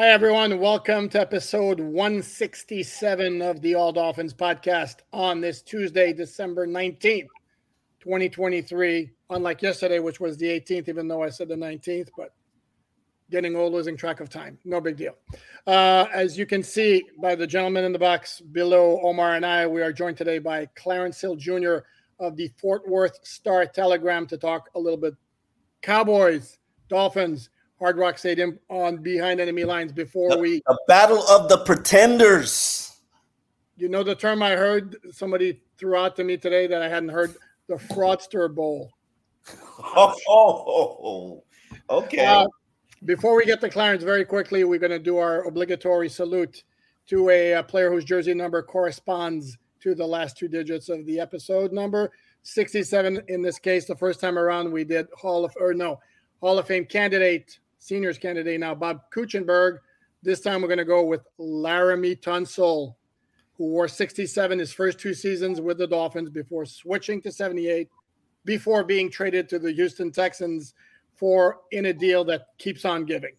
Hi, everyone. Welcome to episode 167 of the All Dolphins podcast on this Tuesday, December 19th, 2023. Unlike yesterday, which was the 18th, even though I said the 19th, but getting old, losing track of time. No big deal. As you can see by the gentleman in the box below, Omar and I, we are joined today by Clarence Hill Jr. of the Fort Worth Star-Telegram to talk a little bit Cowboys, Dolphins, Hard Rock Stadium on Behind Enemy Lines before we... A battle of the Pretenders. You know the term I heard somebody threw out to me today that I hadn't heard? The Fraudster Bowl. Oh, okay. Before we get to Clarence, very quickly, we're going to do our obligatory salute to a player whose jersey number corresponds to the last two digits of the episode number. 67 in this case. The first time around we did Hall of Fame candidate, seniors candidate now, Bob Kuchenberg. This time we're going to go with Laremy Tunsil, who wore 67 his first two seasons with the Dolphins before switching to 78, before being traded to the Houston Texans in a deal that keeps on giving.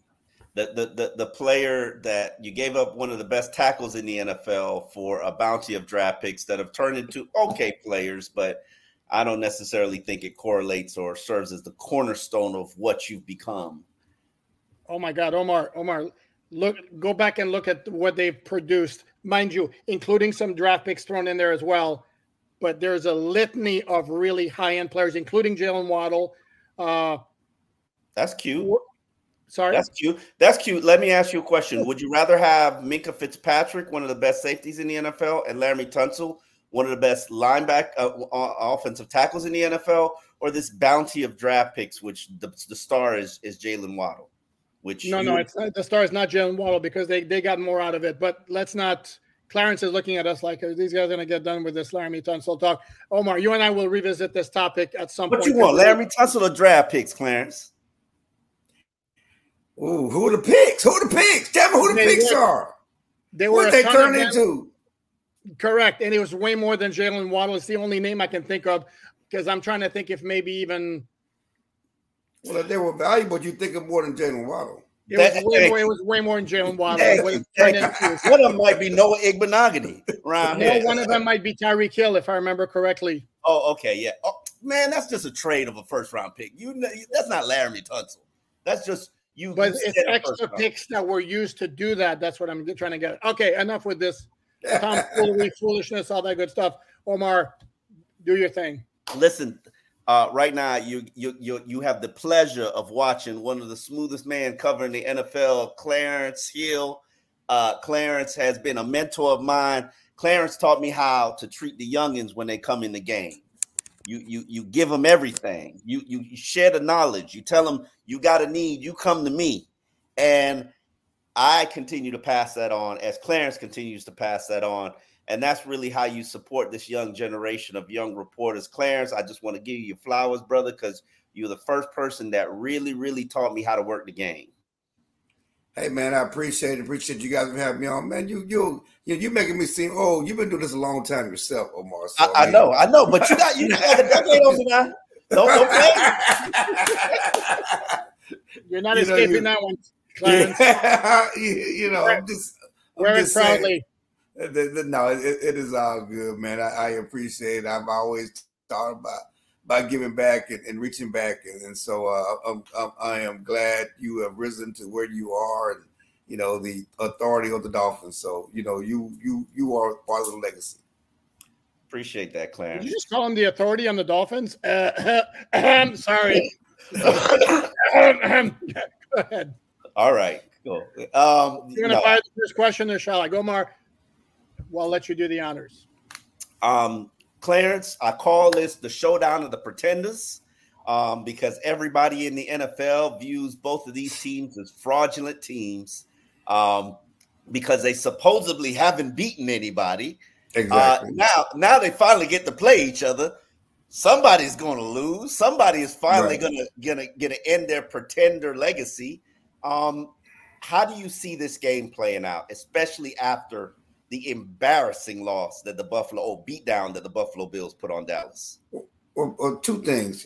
The player that you gave up one of the best tackles in the NFL for a bounty of draft picks that have turned into okay players, but I don't necessarily think it correlates or serves as the cornerstone of what you've become. Oh my God, Omar, look, go back and look at what they've produced, mind you, including some draft picks thrown in there as well. But there's a litany of really high-end players, including Jalen Waddle. That's cute. Sorry, that's cute. Let me ask you a question: would you rather have Minkah Fitzpatrick, one of the best safeties in the NFL, and Laremy Tunsil, one of the best offensive tackles in the NFL, or this bounty of draft picks, which the star is Jalen Waddle? It's not, the star is not Jalen Waddle because they got more out of it. But let's not. Clarence is looking at us like, are these guys going to get done with this Laremy Tunsil talk? Omar, you and I will revisit this topic at some point. What you want, Laremy Tunsil or draft picks, Clarence? Ooh, who are the picks? Tell me who the picks are. What they turn into? Correct, and it was way more than Jalen Waddle. It's the only name I can think of because I'm trying to think if maybe even. Well, if they were valuable, you think of more than Jalen Waddle. It was way more than Jalen Waddle. One of them might be Noah Igbenogany. Right? No, one of them might be Tyreek Hill, if I remember correctly. Oh, okay, yeah. Oh, man, that's just a trade of a first-round pick. You know, that's not Laremy Tunsil. That's just you. But it's extra picks that were used to do that. That's what I'm trying to get. Okay, enough with this. Tomfoolery, foolishness, all that good stuff. Omar, do your thing. Listen, right now you have the pleasure of watching one of the smoothest men covering the NFL, Clarence Hill. Clarence has been a mentor of mine. Clarence taught me how to treat the youngins when they come in the game. You give them everything. You share the knowledge. You tell them you got a need. You come to me, and I continue to pass that on as Clarence continues to pass that on. And that's really how you support this young generation of young reporters. Clarence, I just want to give you your flowers, brother, because you're the first person that really, really taught me how to work the game. Hey, man, I appreciate it. Appreciate you guys for having me on, man. You're making me seem old. You've been doing this a long time yourself, Omar. So, I know, but you got a decade older now. Don't play. You're not escaping that one. Yeah. I'm just proudly. It is all good, man. I appreciate it. I've always thought about giving back and reaching back, and so I am glad you have risen to where you are, and the authority of the Dolphins. So you are part of the legacy. Appreciate that, Clarence. Did you just call him the authority on the Dolphins? I'm sorry. Go ahead. All right, cool. You're going to fire the first question, or shall I go, Mark? Well, I'll let you do the honors. Clarence, I call this the showdown of the Pretenders because everybody in the NFL views both of these teams as fraudulent teams because they supposedly haven't beaten anybody. Exactly. Now they finally get to play each other. Somebody's going to lose. Somebody is finally going to end their pretender legacy. How do you see this game playing out, especially after the embarrassing loss that beatdown that the Buffalo Bills put on Dallas? Well, two things.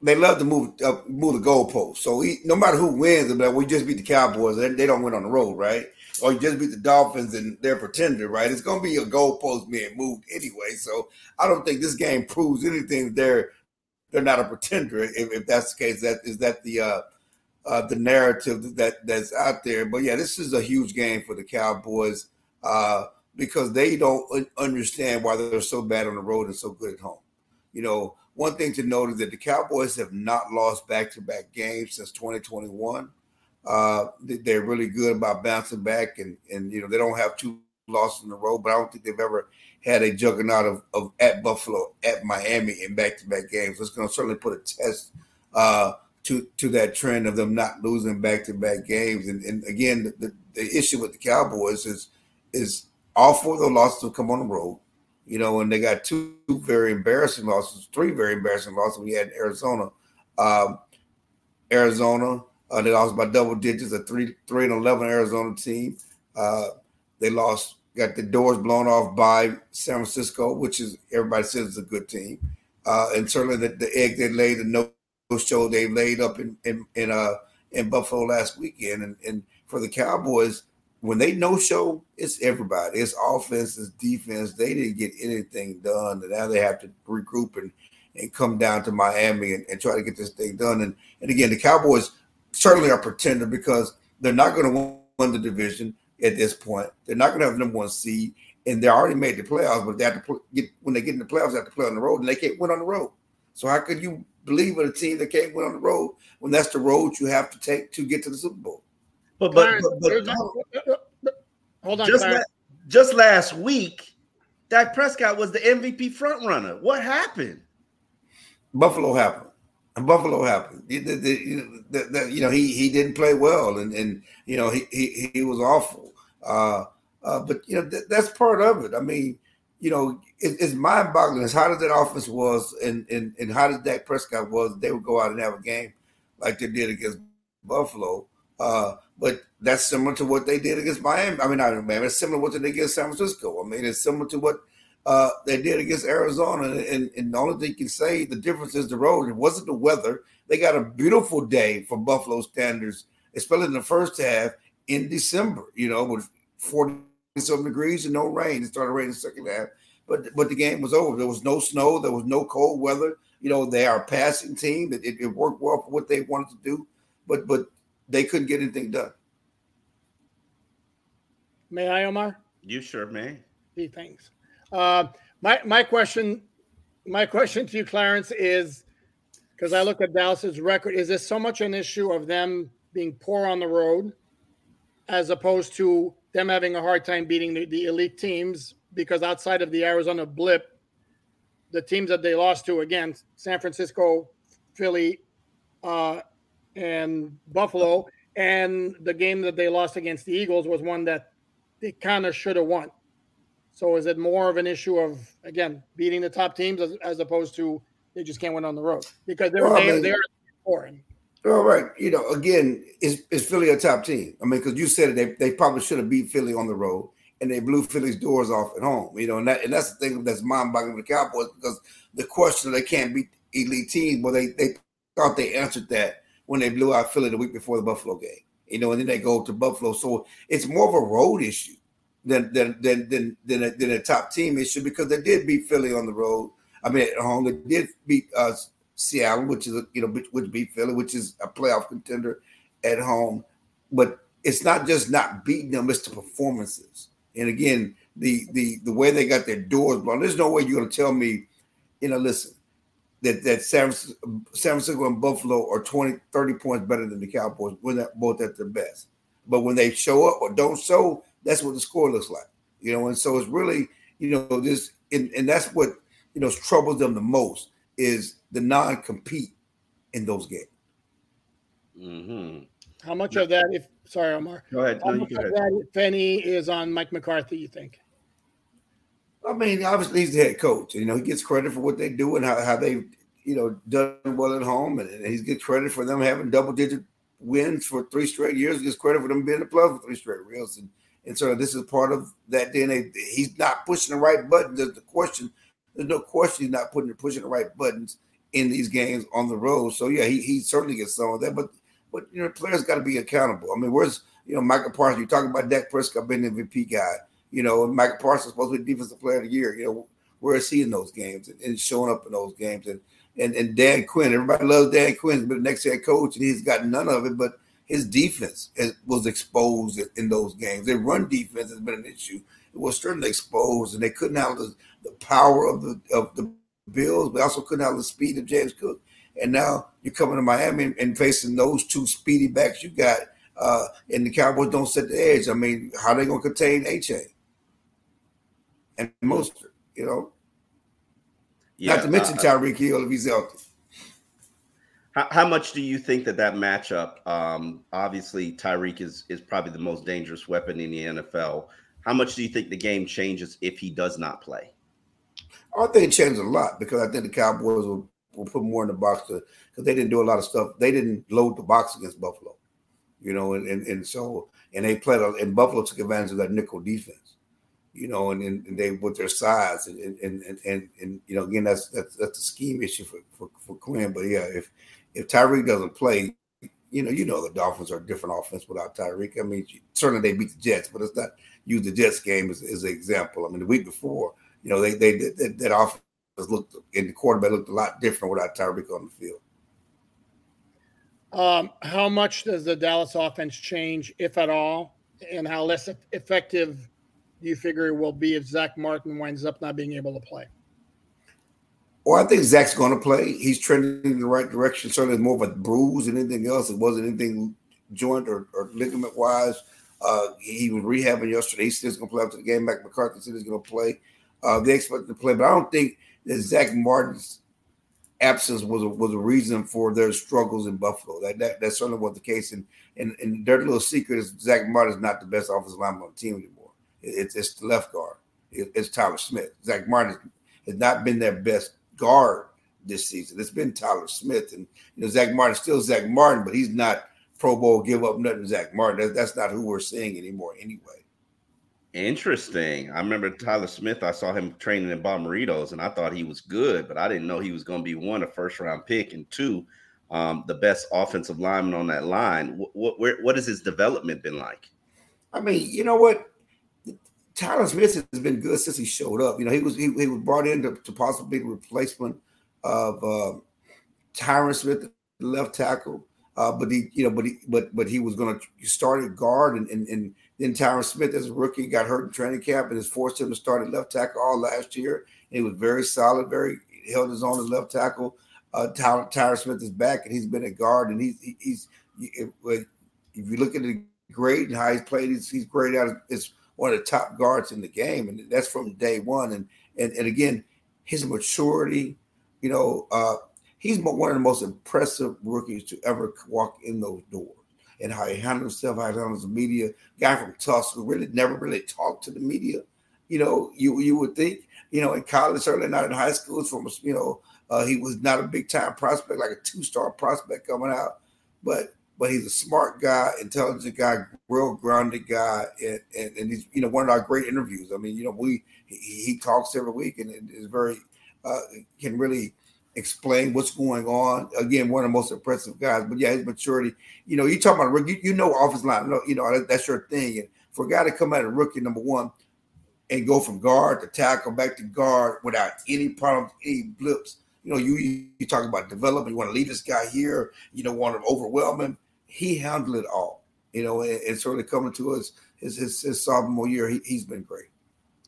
They love to move the goalpost. So no matter who wins, like, we just beat the Cowboys. They don't win on the road, right? Or you just beat the Dolphins and they're pretender, right? It's going to be a goalpost being moved anyway. So I don't think this game proves anything. They're not a pretender. If that's the case, that is the narrative that's out there. But yeah, this is a huge game for the Cowboys because they don't understand why they're so bad on the road and so good at home. You know, one thing to note is that the Cowboys have not lost back-to-back games since 2021. They're really good about bouncing back, and you know they don't have two losses in a row. But I don't think they've ever had a juggernaut of at Buffalo, at Miami, in back-to-back games. It's going to certainly put a test to that trend of them not losing back-to-back games. And again, the issue with the Cowboys is all four of the losses will come on the road. You know, and they got three very embarrassing losses. We had Arizona. They lost by double digits, a 3-11 Arizona team. Got the doors blown off by San Francisco, which is everybody says is a good team. And certainly the egg they laid, the no-show they laid up in Buffalo last weekend. And for the Cowboys, when they no-show, it's everybody. It's offense, it's defense. They didn't get anything done, and now they have to regroup and come down to Miami and try to get this thing done. And again, the Cowboys certainly are pretender because they're not going to win the division at this point. They're not going to have the number one seed, and they already made the playoffs, but they have to when they get in the playoffs, they have to play on the road, and they can't win on the road. So how could you believe in a team that can't win on the road when that's the road you have to take to get to the Super Bowl? Just last week, Dak Prescott was the MVP frontrunner. What happened? Buffalo happened. You know, he didn't play well, and you know he was awful. But you know that's part of it. I mean, you know, it's mind-boggling as hot as that offense was, and hot as Dak Prescott was, they would go out and have a game like they did against Buffalo. But that's similar to what they did against Miami. I mean, not Miami. It's similar to what they did against San Francisco. I mean, it's similar to what they did against Arizona. And the only thing you can say, the difference is the road. It wasn't the weather. They got a beautiful day for Buffalo standards, especially in the first half in December, you know, with 40-something degrees and no rain. It started raining in the second half. But the game was over. There was no snow. There was no cold weather. You know, they are a passing team. It worked well for what they wanted to do. But they couldn't get anything done. May I, Omar? You sure may. Gee, thanks. My question to you, Clarence, is because I look at Dallas's record. Is this so much an issue of them being poor on the road, as opposed to them having a hard time beating the elite teams? Because outside of the Arizona blip, the teams that they lost to, again, San Francisco, Philly, and Buffalo, and the game that they lost against the Eagles was one that they kind of should have won. So is it more of an issue of, again, beating the top teams as opposed to they just can't win on the road? Because they're boring. All right. You know, again, is Philly a top team? I mean, because you said it, they probably should have beat Philly on the road, and they blew Philly's doors off at home. You know, and that's the thing that's mind-boggling with the Cowboys, because the question they can't beat elite teams, well, they thought they answered that when they blew out Philly the week before the Buffalo game, you know, and then they go to Buffalo. So it's more of a road issue than a top team issue, because they did beat Philly on the road. I mean, at home, they did beat Seattle, which beat Philly, which is a playoff contender at home. But it's not just not beating them; it's the performances. And again, the way they got their doors blown. There's no way you're going to tell me, you know, listen, that San Francisco and Buffalo are 20-30 points better than the Cowboys when they're both at their best. But when they show up or don't show, that's what the score looks like, you know. And so it's really, you know, this and that's what, you know, troubles them the most is the non-compete in those games. Mm-hmm. How much of that, Omar. Go ahead. How much of that, if any, is on Mike McCarthy, you think? I mean, obviously he's the head coach. You know, he gets credit for what they do and how they've, you know, done well at home. And he gets credit for them having double-digit wins for 3 straight years. He gets credit for them being in the playoffs for 3 straight years. And so this is part of that DNA. He's not pushing the right buttons. There's no question he's not pushing the right buttons. in these games on the road. So yeah, he certainly gets some of that. But you know, players got to be accountable. I mean, where's Michael Parsons? You talking about Dak Prescott being the MVP guy? You know, and Michael Parsons supposed to be Defensive Player of the Year. You know, where is he in those games and showing up in those games? And Dan Quinn, everybody loves Dan Quinn, but next head coach, and he's got none of it. But his defense was exposed in those games. Their run defense has been an issue. It was certainly exposed, and they couldn't handle the power of the Bills, but also couldn't handle the speed of James Cook. And now you're coming to Miami and facing those two speedy backs you got, and the Cowboys don't set the edge. I mean, how are they going to contain A-Chain and Mostert, you know? Yeah, not to mention Tyreek Hill if he's healthy. How much do you think that matchup, obviously Tyreek is probably the most dangerous weapon in the NFL. How much do you think the game changes if he does not play? I think it changes a lot because I think the Cowboys will put more in the box because they didn't do a lot of stuff. They didn't load the box against Buffalo, you know, and they played and Buffalo took advantage of that nickel defense, you know, and they with their size and you know, again, that's a scheme issue for Quinn. But yeah, if Tyreek doesn't play, you know the Dolphins are a different offense without Tyreek. I mean, certainly they beat the Jets, but it's not use the Jets game as an example. I mean, the week before, you know, they that offense looked and the quarterback looked a lot different without Tyreek on the field. How much does the Dallas offense change, if at all, and how less effective do you figure it will be if Zach Martin winds up not being able to play? Well, I think Zach's going to play. He's trending in the right direction. Certainly more of a bruise than anything else. It wasn't anything joint or ligament-wise. He was rehabbing yesterday. He still going to play after the game. Mike McCarthy said he's going to play. They expect him to play. But I don't think that Zach Martin's absence was a reason for their struggles in Buffalo. That certainly wasn't the case. And their little secret is Zach Martin's not the best offensive lineman on the team anymore. It's the left guard. It's Tyler Smith. Zach Martin has not been their best guard this season. It's been Tyler Smith. And you know, Zach Martin's still Zach Martin, but he's not Pro Bowl, give up nothing, Zach Martin. That's not who we're seeing anymore anyway. Interesting. I remember Tyler Smith. I saw him training in Bomberitos, and I thought he was good, but I didn't know he was going to be, one, a first-round pick, and two, the best offensive lineman on that line. What has his development been like? I mean, you know what? Tyler Smith has been good since he showed up. You know, he was brought in to possibly be the replacement of Tyron Smith, the left tackle. But he was going to start at guard, and then Tyron Smith, as a rookie, got hurt in training camp, and it's forced him to start at left tackle all last year. And he was very solid, very held his own at left tackle. Tyron Smith is back, and he's been at guard, and if you look at the grade and how he's played, he's graded out as one of the top guards in the game, and that's from day one. And again, his maturity, you know. He's one of the most impressive rookies to ever walk in those doors, and how he handled himself, how he handles the media. Guy from Tulsa who never really talked to the media. You know, you would think, you know, in college, certainly not in high school. From, you know, he was not a big time prospect, like a 2-star prospect coming out, but he's a smart guy, intelligent guy, real grounded guy, and he's, you know, one of our great interviews. I mean, you know, he talks every week and is very can really explain what's going on. Again, one of the most impressive guys. But yeah, his maturity. You know, you talking about rookie. You know, offensive line. You know, that's your thing. And for a guy to come out of rookie number one and go from guard to tackle back to guard without any problems, any blips. You know, you talk about development. You want to lead this guy here. You don't want to overwhelm him. He handled it all. You know, and certainly coming to us his sophomore year, he's been great.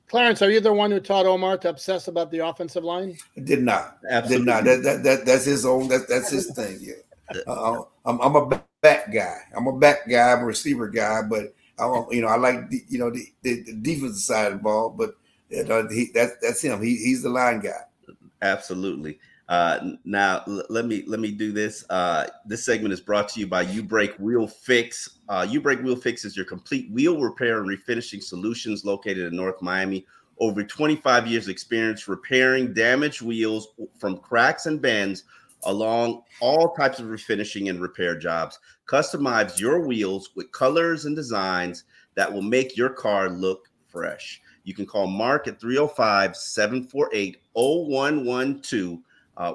Clarence, are you the one who taught Omar to obsess about the offensive line? I did not. Absolutely. Did not. That's his own. That's his thing. Yeah. I'm a back guy. I'm a back guy. I'm a receiver guy. But I like the defensive side of the ball. But you know, that's him. He's the line guy. Absolutely. Now let me do this. This segment is brought to you by You Brake Wheel Fix. You Brake Wheel Fix is your complete wheel repair and refinishing solutions located in North Miami. Over 25 years experience repairing damaged wheels from cracks and bends along all types of refinishing and repair jobs. Customize your wheels with colors and designs that will make your car look fresh. You can call Mark at 305-748-0112.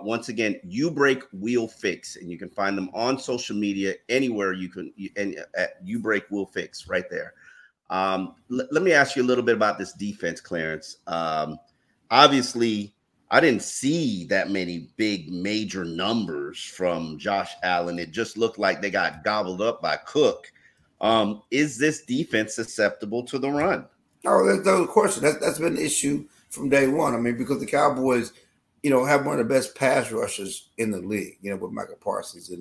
Once again, You Break, We'll Fix, and you can find them on social media anywhere you can, and at You Break, We'll Fix right there. Let me ask you a little bit about this defense, Clarence. Obviously, I didn't see that many big major numbers from Josh Allen. It just looked like they got gobbled up by Cook. Is this defense susceptible to the run? Oh, that's no question. That's been an issue from day one. I mean, because the Cowboys, you know, have one of the best pass rushers in the league, you know, with Michael Parsons.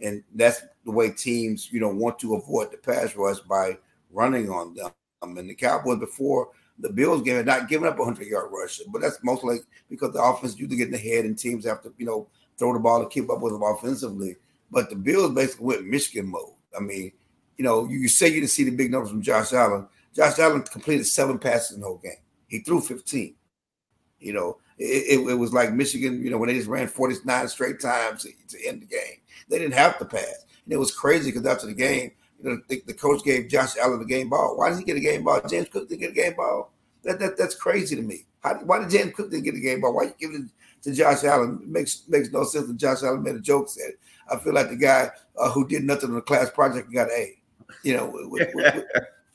And that's the way teams, you know, want to avoid the pass rush by running on them. And the Cowboys before the Bills game had not given up a 100-yard rush, but that's mostly because the offense usually get in the head and teams have to, you know, throw the ball to keep up with them offensively. But the Bills basically went Michigan mode. I mean, you know, you say you didn't see the big numbers from Josh Allen. Josh Allen completed 7 passes in the whole game. He threw 15. You know, it was like Michigan, you know, when they just ran 49 straight times to end the game. They didn't have to pass. And it was crazy because after the game, you know, the coach gave Josh Allen the game ball. Why did he get a game ball? James Cook didn't get a game ball. That's crazy to me. Why did James Cook didn't get a game ball? Why you give it to Josh Allen? It makes no sense. And Josh Allen made a joke, said, I feel like the guy who did nothing on the class project and got an A. You know,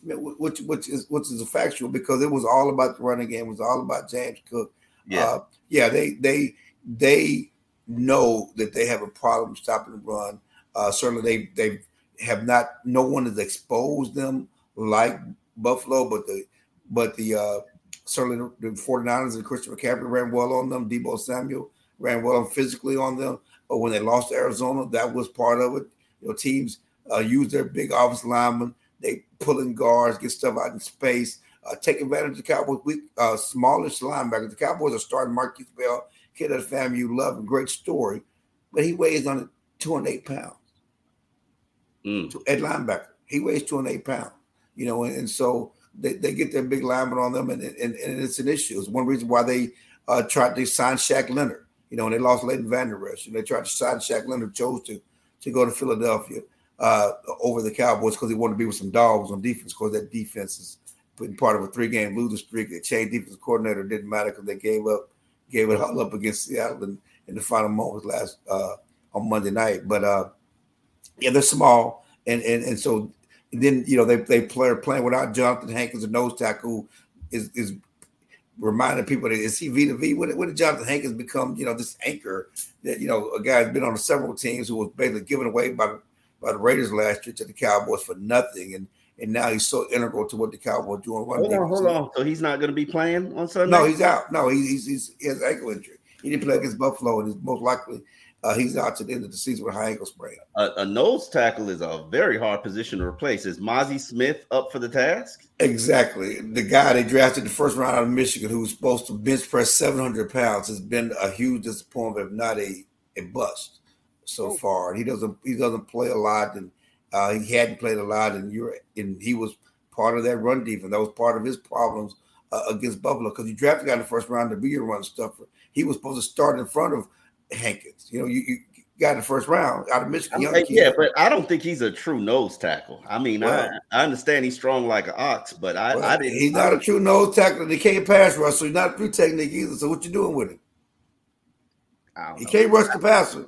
which is a factual because it was all about the running game. It was all about James Cook. Yeah, they know that they have a problem stopping the run. Certainly, they have not. No one has exposed them like Buffalo, but certainly the 49ers and Christian McCaffrey ran well on them. Debo Samuel ran well physically on them. But when they lost to Arizona, that was part of it. You know, teams use their big offensive linemen. They pull in guards, get stuff out in space, take advantage of the Cowboys. Smallish linebackers. The Cowboys are starting Marquise Bell, kid of the family you love, a great story, but he weighs on 208 pounds. At linebacker, he weighs 208 pounds. You know, and so they get their big lineman on them, and it's an issue. It's one reason why they tried to sign Shaq Leonard. You know, and they lost Leighton Vander Esch, and they tried to sign Shaq Leonard, chose to go to Philadelphia. Over the Cowboys because he wanted to be with some dogs on defense because that defense is part of a 3-game losing streak. They changed defense coordinator. It didn't matter because they gave it all up against Seattle in the final moments last on Monday night. But, yeah, they're small. And so then, you know, they're playing without Jonathan Hankins, a nose tackle, who is reminding people that is he V2V? What did Jonathan Hankins become, you know, this anchor that, you know, a guy has been on several teams who was basically given away by the Raiders last year to the Cowboys for nothing, and now he's so integral to what the Cowboys are doing. Hold on. So he's not going to be playing on Sunday? No, he's out. No, he has ankle injury. He didn't play against Buffalo, and he's most likely he's out to the end of the season with a high ankle sprain. A nose tackle is a very hard position to replace. Is Mazi Smith up for the task? Exactly. The guy they drafted the first round out of Michigan who was supposed to bench press 700 pounds has been a huge disappointment, if not a bust. So far, and he doesn't play a lot, and he hadn't played a lot, and he was part of that run defense. That was part of his problems against Buffalo because you drafted a guy in the first round to be a run stuffer. He was supposed to start in front of Hankins. You know, you got the first round out of Michigan. But I don't think he's a true nose tackle. I mean, well, I understand he's strong like an ox, but I didn't. He's not a true nose tackle. He can't pass rush, so he's not a true technique either. So what you doing with him? He can't rush the passer.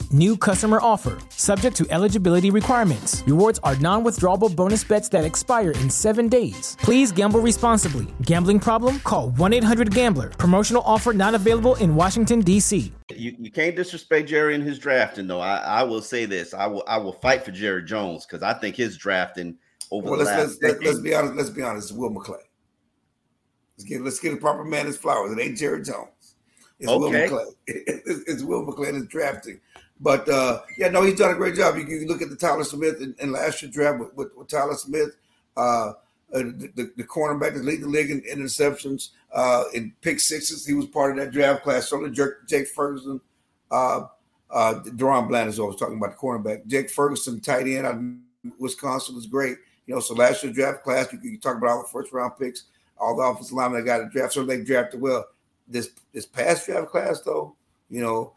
New customer offer. Subject to eligibility requirements. Rewards are non-withdrawable bonus bets that expire in 7 days. Please gamble responsibly. Gambling problem? Call 1-800-GAMBLER. Promotional offer not available in Washington, D.C. You can't disrespect Jerry in his drafting, though. I will say this. I will fight for Jerry Jones because I think his drafting let's be honest. It's Will McClay. Let's give the proper man his flowers. It ain't Jerry Jones. It's Will McClay. It's Will McClay in his drafting. But, yeah, no, he's done a great job. You look at the Tyler Smith in last year's draft with Tyler Smith, the cornerback that lead the league in interceptions, in pick sixes. He was part of that draft class. So did Jake Ferguson. Deron Bland is always talking about the cornerback. Jake Ferguson, tight end out of Wisconsin, was great. You know, so last year's draft class, you talk about all the first-round picks, all the offensive linemen that got a draft, so they drafted well. This past draft class, though, you know,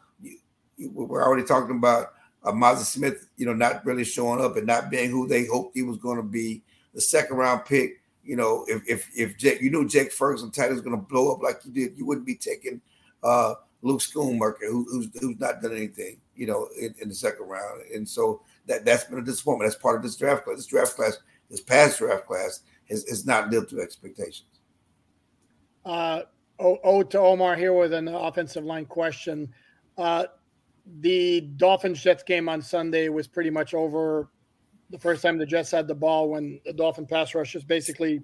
we're already talking about Mazi Smith, you know, not really showing up and not being who they hoped he was going to be. The second-round pick, you know, if Jake, you knew Jake Ferguson tight is going to blow up like you did, you wouldn't be taking Luke Schoonmaker, who's not done anything, you know, in the second round. And so that's been a disappointment. That's part of this draft class. This draft class, this past draft class, has not lived to expectations. To Omar here with an offensive line question. The Dolphins-Jets game on Sunday was pretty much over the first time the Jets had the ball when the Dolphin pass rush just basically,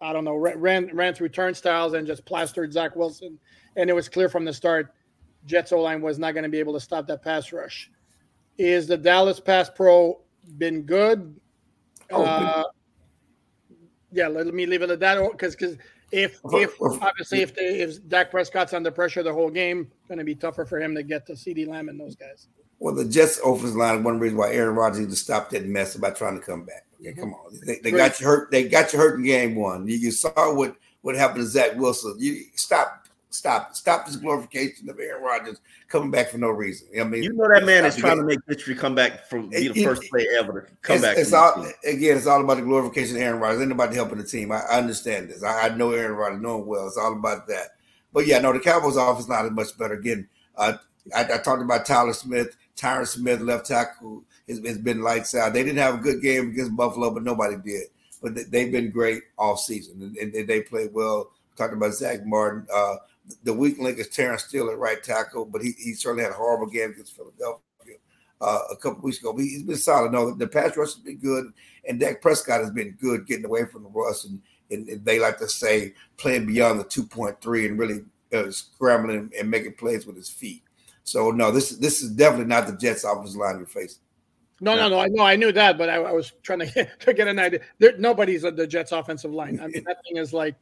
I don't know, ran through turnstiles and just plastered Zach Wilson. And it was clear from the start, Jets O-line was not going to be able to stop that pass rush. Is the Dallas pass pro been good? Yeah, let me leave it at that because if Dak Prescott's under pressure the whole game, it's going to be tougher for him to get to CeeDee Lamb and those guys. Well, the Jets offensive line is one reason why Aaron Rodgers needs to stop that mess about trying to come back. Yeah, come on. They got you hurt. They got you hurt in game one. You saw what happened to Zach Wilson. You stop this glorification of Aaron Rodgers coming back for no reason. I mean, you know that man is trying to make history come back from be the first player ever to come back. It's all about the glorification of Aaron Rodgers. It ain't about helping the team. I understand this. I know Aaron Rodgers, know him well. It's all about that. But yeah, no, the Cowboys' offense line is much better. Again, I talked about Tyler Smith, Tyron Smith, left tackle. It's been lights out. They didn't have a good game against Buffalo, but nobody did. But they've been great all season, and they played well. Talking about Zach Martin, the weak link is Terrence Steele at right tackle, but he certainly had a horrible game against Philadelphia a couple weeks ago. But he's been solid. No, the pass rush has been good, and Dak Prescott has been good getting away from the rush, and they like to say playing beyond the 2.3 and really scrambling and making plays with his feet. So no, this is definitely not the Jets' offensive line you're facing. No. I knew that, but I was trying to get an idea. Nobody's at the Jets' offensive line. I mean, that thing is like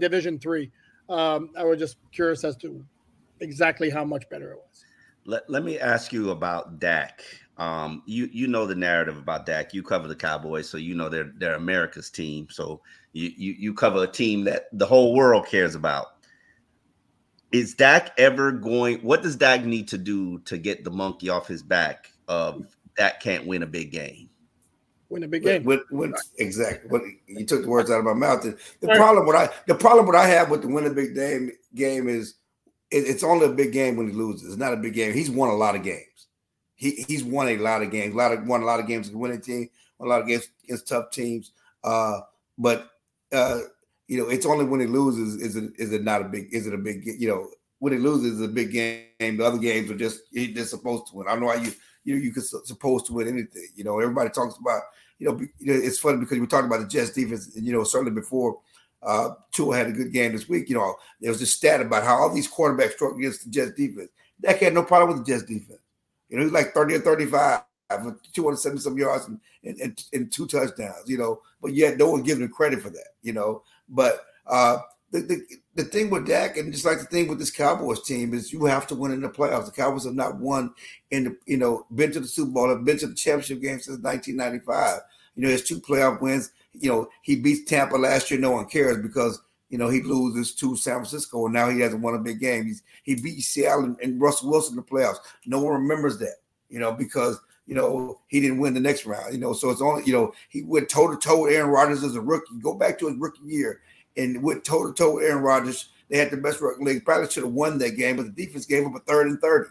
Division III. I was just curious as to exactly how much better it was. Let me ask you about Dak. You know the narrative about Dak. You cover the Cowboys, so you know they're America's team. So you cover a team that the whole world cares about. Is Dak ever going? What does Dak need to do to get the monkey off his back of Dak can't win a big game? Exactly. You took the words out of my mouth. The problem have with the win a big game is it's only a big game when he loses. It's not a big game. He's won a lot of games. He's won a lot of games. Won a lot of games with winning team. Won a lot of games against tough teams. But you know, it's only when he loses is it a big you know, when he loses is a big game. The other games are just they're supposed to win. I don't know why you could supposed to win anything. You know, everybody talks about, you know, it's funny because we're talking about the Jets defense, and, you know, certainly before Tua had a good game this week, you know, there was this stat about how all these quarterbacks struggled against the Jets defense. Dak had no problem with the Jets defense. You know, he was like 30 or 35 for 270-some yards and two touchdowns, you know, but yet no one gives him credit for that, you know. But the thing with Dak, and just like the thing with this Cowboys team, is you have to win in the playoffs. The Cowboys have not won been to the Super Bowl, have been to the championship game since 1995. You know, his two playoff wins. You know, he beats Tampa last year. No one cares because, you know, he loses to San Francisco, and now he hasn't won a big game. He beat Seattle and Russell Wilson in the playoffs. No one remembers that, you know, because, you know, he didn't win the next round. You know, so it's only, you know, he went toe-to-toe with Aaron Rodgers as a rookie. Go back to his rookie year. And went toe-to-toe with Aaron Rodgers. They had the best record league. Probably should have won that game, but the defense gave up a 3rd and 30.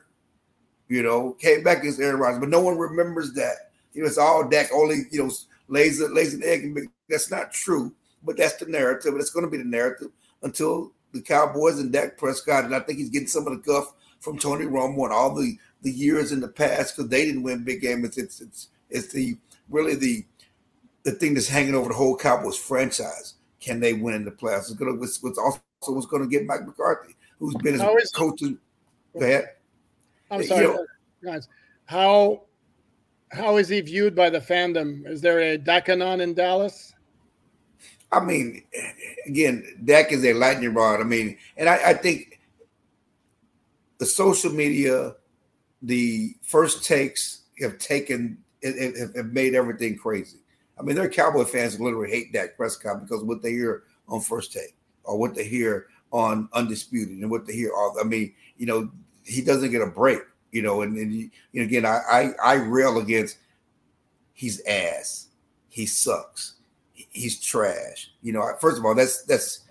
You know, came back against Aaron Rodgers. But no one remembers that. You know, it's all Dak only, you know, lays an egg. That's not true, but that's the narrative. It's going to be the narrative until the Cowboys and Dak Prescott, and I think he's getting some of the guff from Tony Romo and all the years in the past because they didn't win big games. It's the thing that's hanging over the whole Cowboys franchise. Can they win in the playoffs? It's also what's going to get Mike McCarthy, who's been his coach. I'm sorry, guys. How is he viewed by the fandom? Is there a Dakanon in Dallas? I mean, again, Dak is a lightning rod. I mean, and I think the social media, the first takes have made everything crazy. I mean, there are Cowboy fans who literally hate Dak Prescott because of what they hear on First Take or what they hear on Undisputed and what they hear. I mean, you know, he doesn't get a break, you know, and again, I rail against he's ass. He sucks. He's trash. You know, first of all, that's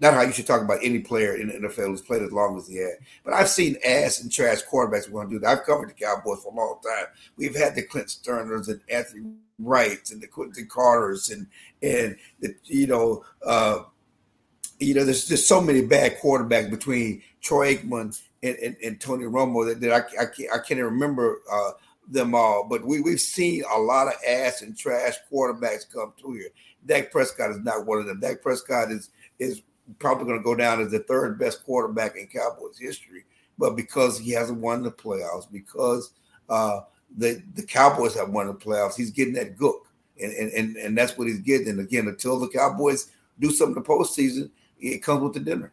not how you should talk about any player in the NFL who's played as long as he had. But I've seen ass and trash quarterbacks want to do that. I've covered the Cowboys for a long time. We've had the Clint Sterners and Anthony Wrights and the Quentin Carters and the, there's just so many bad quarterbacks between Troy Aikman and Tony Romo that I can't remember them all. But we've seen a lot of ass and trash quarterbacks come through here. Dak Prescott is not one of them. Dak Prescott is probably going to go down as the third best quarterback in Cowboys history, but because he hasn't won the playoffs, because the Cowboys have won the playoffs, he's getting that gook, and that's what he's getting. And again, until the Cowboys do something in the postseason, it comes with the dinner.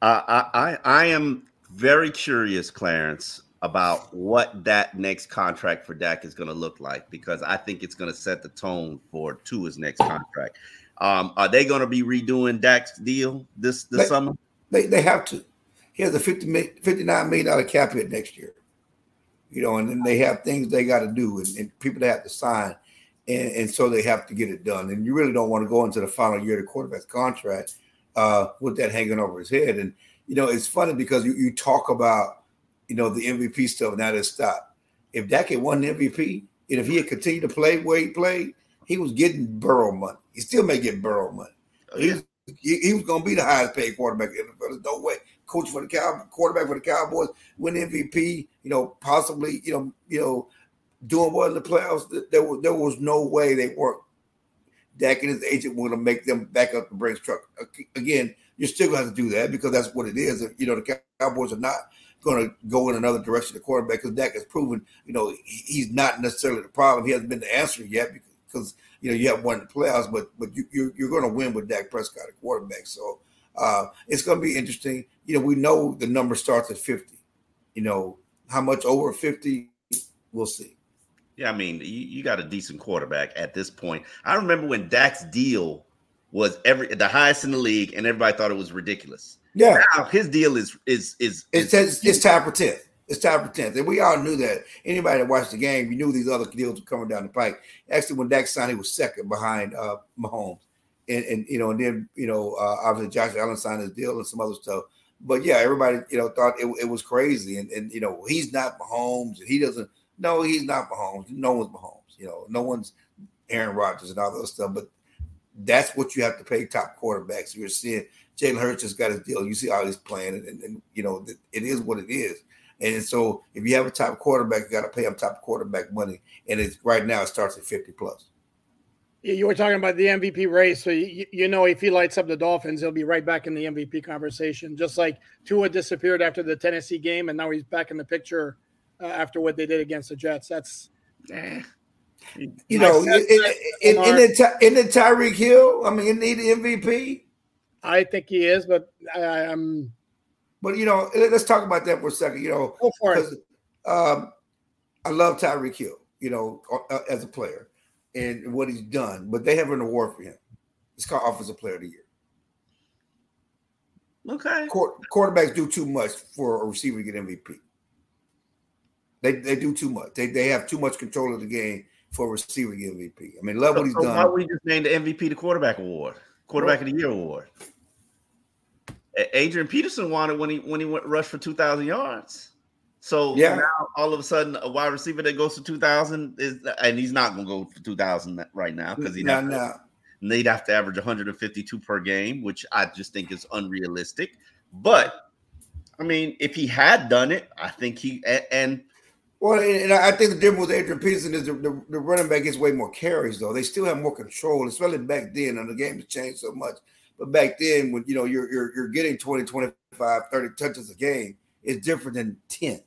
I am very curious, Clarence, about what that next contract for Dak is going to look like, because I think it's going to set the tone for Tua's next contract. Are they going to be redoing Dak's deal this summer? They have to. He has a $59 million cap hit next year. You know, and then they have things they got to do and people they have to sign. And so they have to get it done. And you really don't want to go into the final year of the quarterback's contract with that hanging over his head. And, you know, it's funny because you talk about, you know, the MVP stuff, now that's stopped. If Dak had won the MVP and if he had continued to play the way he played, he was getting Burrow money. He still may get Burrow money. He was going to be the highest paid quarterback in the NFL. There's no way. Coach for the Cowboys, quarterback for the Cowboys, win MVP, you know, possibly, you know, doing well in the playoffs. There was no way they weren't. Dak and his agent were going to make them back up the brakes truck. Again, you're still going to have to do that because that's what it is. You know, the Cowboys are not going to go in another direction to quarterback because Dak has proven, you know, he's not necessarily the problem. He hasn't been the answer yet because you know, you have won the playoffs, but you're going to win with Dak Prescott at quarterback. So it's going to be interesting. You know, we know the number starts at 50. You know, how much over 50, we'll see. Yeah, I mean, you got a decent quarterback at this point. I remember when Dak's deal was the highest in the league, and everybody thought it was ridiculous. Yeah, now his deal is it's tied for 10th. It's time for 10th. And we all knew that. Anybody that watched the game, you knew these other deals were coming down the pike. Actually, when Dak signed, he was second behind Mahomes. And then obviously Josh Allen signed his deal and some other stuff. But yeah, everybody, you know, thought it was crazy. And you know, he's not Mahomes. He's not Mahomes. No one's Mahomes. You know, no one's Aaron Rodgers and all that stuff. But that's what you have to pay top quarterbacks. You're seeing Jalen Hurts just got his deal. You see how he's playing. And you know, it is what it is. And so if you have a top quarterback, you got to pay him top quarterback money. And it's right now it starts at 50 plus. You were talking about the MVP race. So, you know, if he lights up the Dolphins, he'll be right back in the MVP conversation. Just like Tua disappeared after the Tennessee game, and now he's back in the picture after what they did against the Jets. Isn't it Tyreek Hill? I mean, isn't he the MVP? I think he is, but I'm – But, you know, let's talk about that for a second, you know. Go for it. I love Tyreek Hill, you know, as a player and what he's done. But they have an award for him. It's called Offensive Player of the Year. Okay. Quarterbacks do too much for a receiver to get MVP. They do too much. They have too much control of the game for a receiver to get MVP. I mean, love what he's done. Why would you just name the MVP the Quarterback Award, Quarterback of the Year Award? Adrian Peterson wanted when he went rush for 2,000 yards. So yeah. Now all of a sudden a wide receiver that goes to 2,000 is, and he's not going to go for 2,000 right now because he'd have to average 152 per game, which I just think is unrealistic. But I mean, if he had done it, I think I think the difference with Adrian Peterson is the running back gets way more carries though. They still have more control, especially back then, and the game has changed so much. But back then, when, you know, you're getting 20, 25, 30 touches a game, it's different than 10.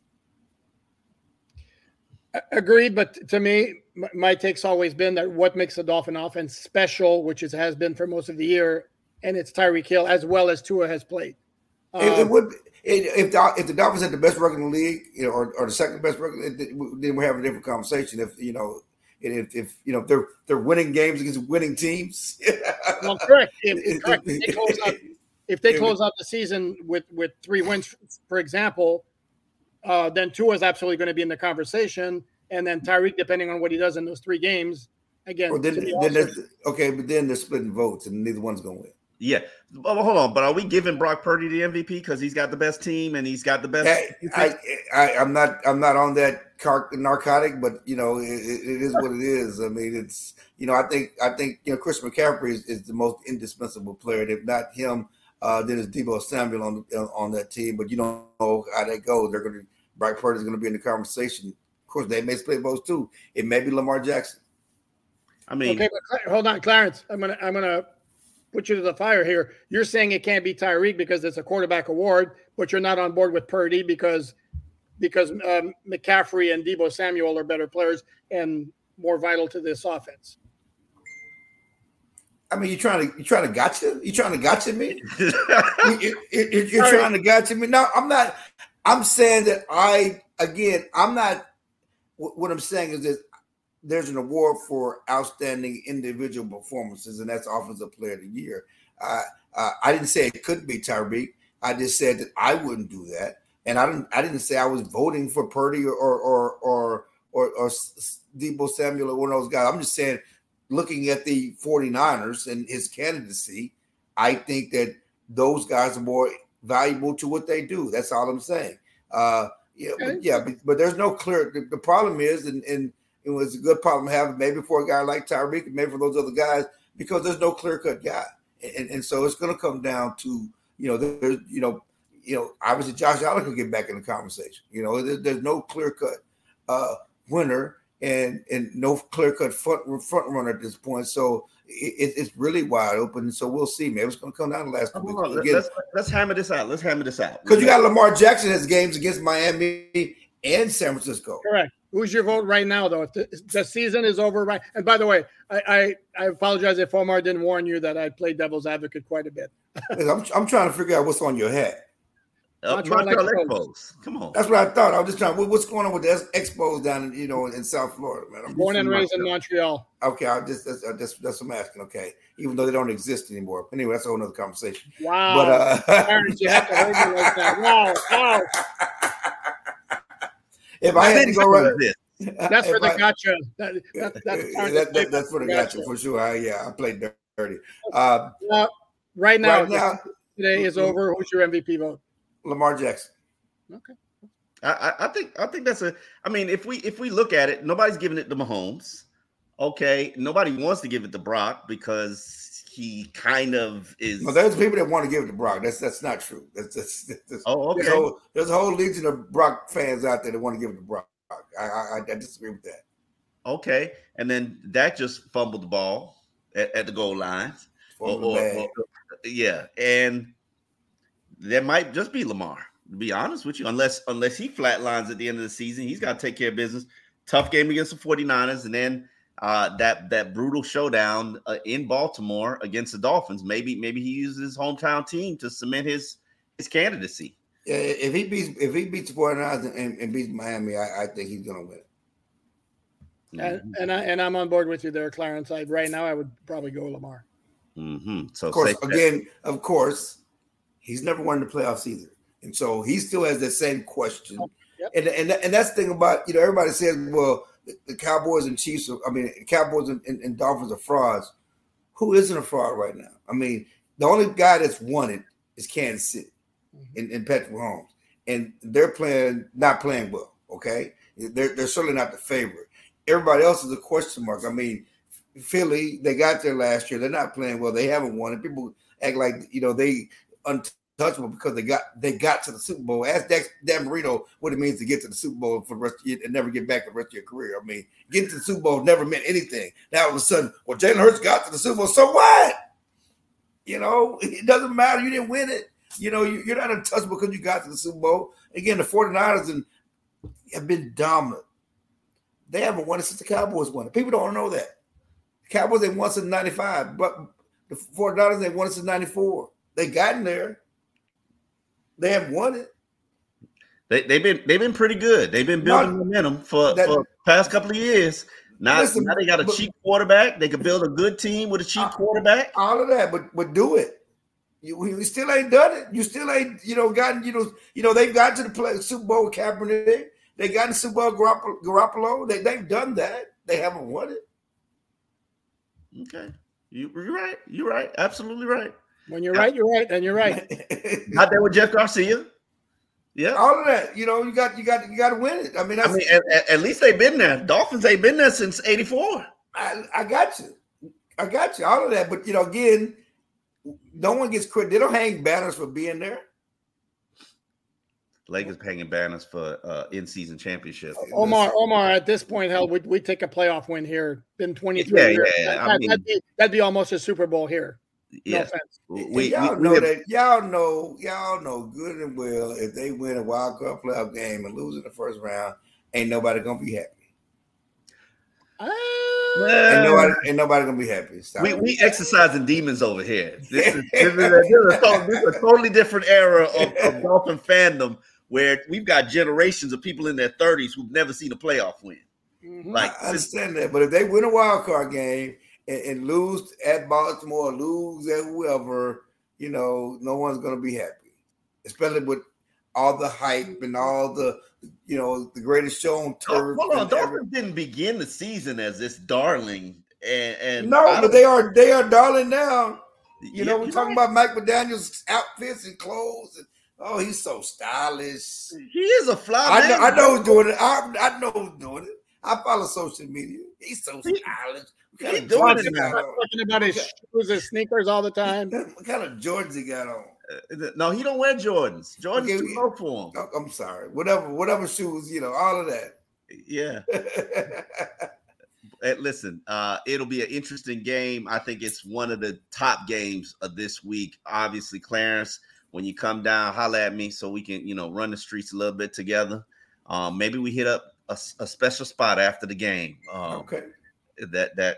Agreed. But to me, my take's always been that what makes the Dolphin offense special, which it has been for most of the year, and it's Tyreek Hill as well as Tua has played. If the Dolphins had the best record in the league, you know, or the second best record, then we're having a different conversation. If they're winning games against winning teams, well, correct. Correct. If they close out the season with 3 wins, for example, then Tua is absolutely going to be in the conversation, and then Tyreek, depending on what he does in those 3 games, again. Well, but then they're splitting votes, and neither one's going to win. Yeah, well, hold on. But are we giving Brock Purdy the MVP because he's got the best team and he's got the best? I'm not on that narcotic, but you know it is what it is. I mean, it's I think Chris McCaffrey is the most indispensable player. And if not him, then it's Debo Samuel on that team. But you don't know how that goes. Brock Purdy's going to be in the conversation. Of course, they may split votes too. It may be Lamar Jackson. I mean, okay, but hold on, Clarence. I'm gonna put you to the fire here. You're saying it can't be Tyreek because it's a quarterback award, but you're not on board with Purdy because McCaffrey and Debo Samuel are better players and more vital to this offense. I mean, you're trying to gotcha? You're trying to gotcha me? You're trying to gotcha me? No, I'm not. I'm saying that I'm not. What I'm saying is this. There's an award for outstanding individual performances, and that's Offensive Player of the Year. I didn't say it could be Tyreek. I just said that I wouldn't do that, and I didn't say I was voting for Purdy or Debo Samuel or one of those guys. I'm just saying, looking at the 49ers and his candidacy, I think that those guys are more valuable to what they do. That's all I'm saying. But there's no clear. The problem is, and it was a good problem having maybe for a guy like Tyreek and maybe for those other guys because there's no clear-cut guy. And so it's going to come down to, obviously Josh Allen could get back in the conversation. You know, there's no clear-cut winner and no clear-cut front runner at this point. So it's really wide open. So we'll see. Maybe it's going to come down the last week. Let's hammer this out. Because you got Lamar Jackson has games against Miami and San Francisco. Correct. Who's your vote right now, though? If the season is over, right? And by the way, I apologize if Omar didn't warn you that I play devil's advocate quite a bit. I'm trying to figure out what's on your hat. Expos. Come on. That's what I thought. I was just trying. What's going on with the Expos down, in South Florida, man? I'm born and raised in Montreal. Okay, that's what I'm asking. Okay, even though they don't exist anymore. Anyway, that's a whole other conversation. Wow. But parents, you have to hold me like that. Wow. If I had to go right, that's for the gotcha. That's for the gotcha for sure. I played dirty. Right now, today is over. Who's your MVP vote? Lamar Jackson. Okay. I think that's a. I mean, if we look at it, nobody's giving it to Mahomes. Okay, nobody wants to give it to Brock because he kind of is. Well, there's people that want to give it to Brock. That's not true. Okay. There's a whole legion of Brock fans out there that want to give it to Brock. I disagree with that. Okay, and then Dak just fumbled the ball at the goal line. And that might just be Lamar. To be honest with you, unless he flatlines at the end of the season, he's got to take care of business. Tough game against the 49ers, and then. That brutal showdown in Baltimore against the Dolphins. Maybe he uses his hometown team to cement his candidacy. Yeah, if he beats the 49ers and beats Miami, I think he's going to win. And I'm on board with you there, Clarence. Right now, I would probably go Lamar. Mm-hmm. So of course, he's never won the playoffs either, and so he still has that same question. Oh, yep. And that's the thing about everybody says, well. The Cowboys and Chiefs, Cowboys and Dolphins are frauds. Who isn't a fraud right now? I mean, the only guy that's won it is Kansas City and Patrick Mahomes. And they're not playing well, okay? They're certainly not the favorite. Everybody else is a question mark. I mean, Philly, they got there last year. They're not playing well. They haven't won. And people act like, they untouchable because they got to the Super Bowl. Ask Dan Marino what it means to get to the Super Bowl for the rest of and never get back the rest of your career. I mean, getting to the Super Bowl never meant anything. Now all of a sudden, Jalen Hurts got to the Super Bowl. So what? You know, it doesn't matter. You didn't win it. You know, you're not untouchable because you got to the Super Bowl. Again, the 49ers have been dominant. They haven't won it since the Cowboys won it. People don't know that. The Cowboys, they won since 95, but the 49ers, they won it since 94. They got in there. They haven't won it. They've been pretty good. They've been building momentum for the past couple of years. Now they got a cheap quarterback. They could build a good team with a cheap quarterback. All of that, but do it. We still ain't done it. You still ain't, gotten, they've got to the Super Bowl with Kaepernick. They got to Super Bowl Garoppolo. They've done that. They haven't won it. Okay. You're right. You're right. Absolutely right. When you're right, you're right, and you're right. Not there with Jeff Garcia. Yeah, all of that. You got to win it. I mean, at least they've been there. Dolphins ain't been there since '84. I got you. All of that, but again, no one gets credit. They don't hang banners for being there. Lakers hanging banners for in-season championships. Omar, at this point, hell, we take a playoff win here. Been 23 years. Yeah. That'd be almost a Super Bowl here. Yeah, no y'all know good and well if they win a wild card playoff game and lose in the first round, ain't nobody gonna be happy. Ain't nobody gonna be happy. Stop. We exercising demons over here. This is a totally different era of Dolphin fandom where we've got generations of people in their 30s who've never seen a playoff win. Mm-hmm. I understand that, but if they win a wild card game and lose at Baltimore, lose at whoever, no one's going to be happy, especially with all the hype and all the, the greatest show on turf. Hold on, Dolphins didn't begin the season as this darling, but they are darling now. We're talking about Mike McDaniel's outfits and clothes, and he's so stylish. He is a fly man. I know he's doing it. I know he's doing it. I follow social media. He's so stylish. He's talking about his shoes and sneakers all the time. What kind of Jordans he got on? No, he don't wear Jordans. Jordans too low for him. I'm sorry. Whatever shoes, all of that. Yeah. Listen, it'll be an interesting game. I think it's one of the top games of this week. Obviously, Clarence, when you come down, holler at me so we can, run the streets a little bit together. Maybe we hit up a special spot after the game. Okay. That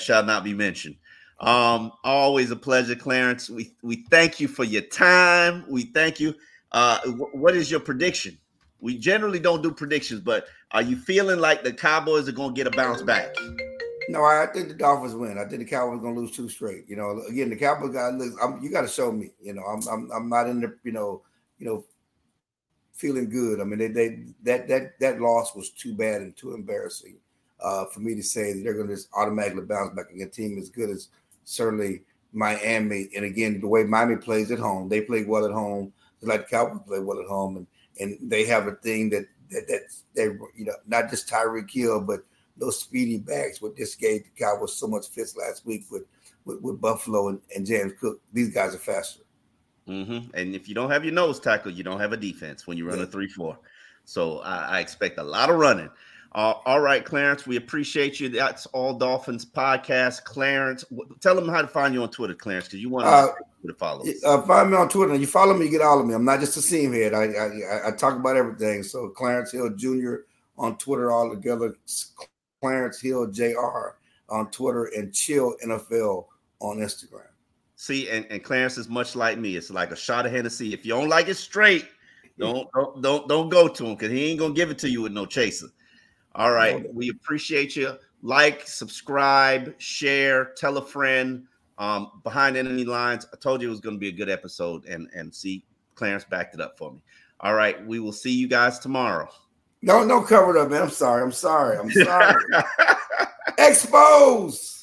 shall not be mentioned. Always a pleasure, Clarence. We thank you for your time. We thank you. What is your prediction? We generally don't do predictions, but are you feeling like the Cowboys are going to get a bounce back? No, I think the Dolphins win. I think the Cowboys are going to lose two straight. Again, the Cowboys you got to show me. I'm not in the feeling good. I mean, that loss was too bad and too embarrassing. For me to say that they're going to just automatically bounce back against a team as good as certainly Miami. And again, the way Miami plays at home, they play well at home. Just like the Cowboys play well at home. And they have a thing that they, not just Tyreek Hill, but those speedy backs, what just gave the Cowboys so much fits last week with Buffalo and James Cook. These guys are faster. Mm-hmm. And if you don't have your nose tackle, you don't have a defense when you run a 3-4. So I expect a lot of running. All right, Clarence, we appreciate you. That's All Dolphins Podcast. Clarence, tell them how to find you on Twitter, Clarence, because you want to follow us. Find me on Twitter. You follow me, you get all of me. I'm not just a seam head. I talk about everything. So Clarence Hill Jr. on Twitter all together. Clarence Hill Jr. on Twitter and Chill NFL on Instagram. See, and Clarence is much like me. It's like a shot of Hennessy. If you don't like it straight, don't go to him because he ain't going to give it to you with no chaser. All right. We appreciate you. Like, subscribe, share, tell a friend. Behind Enemy Lines. I told you it was going to be a good episode, and see, Clarence backed it up for me. All right. We will see you guys tomorrow. No, cover it up, man. I'm sorry. Expose.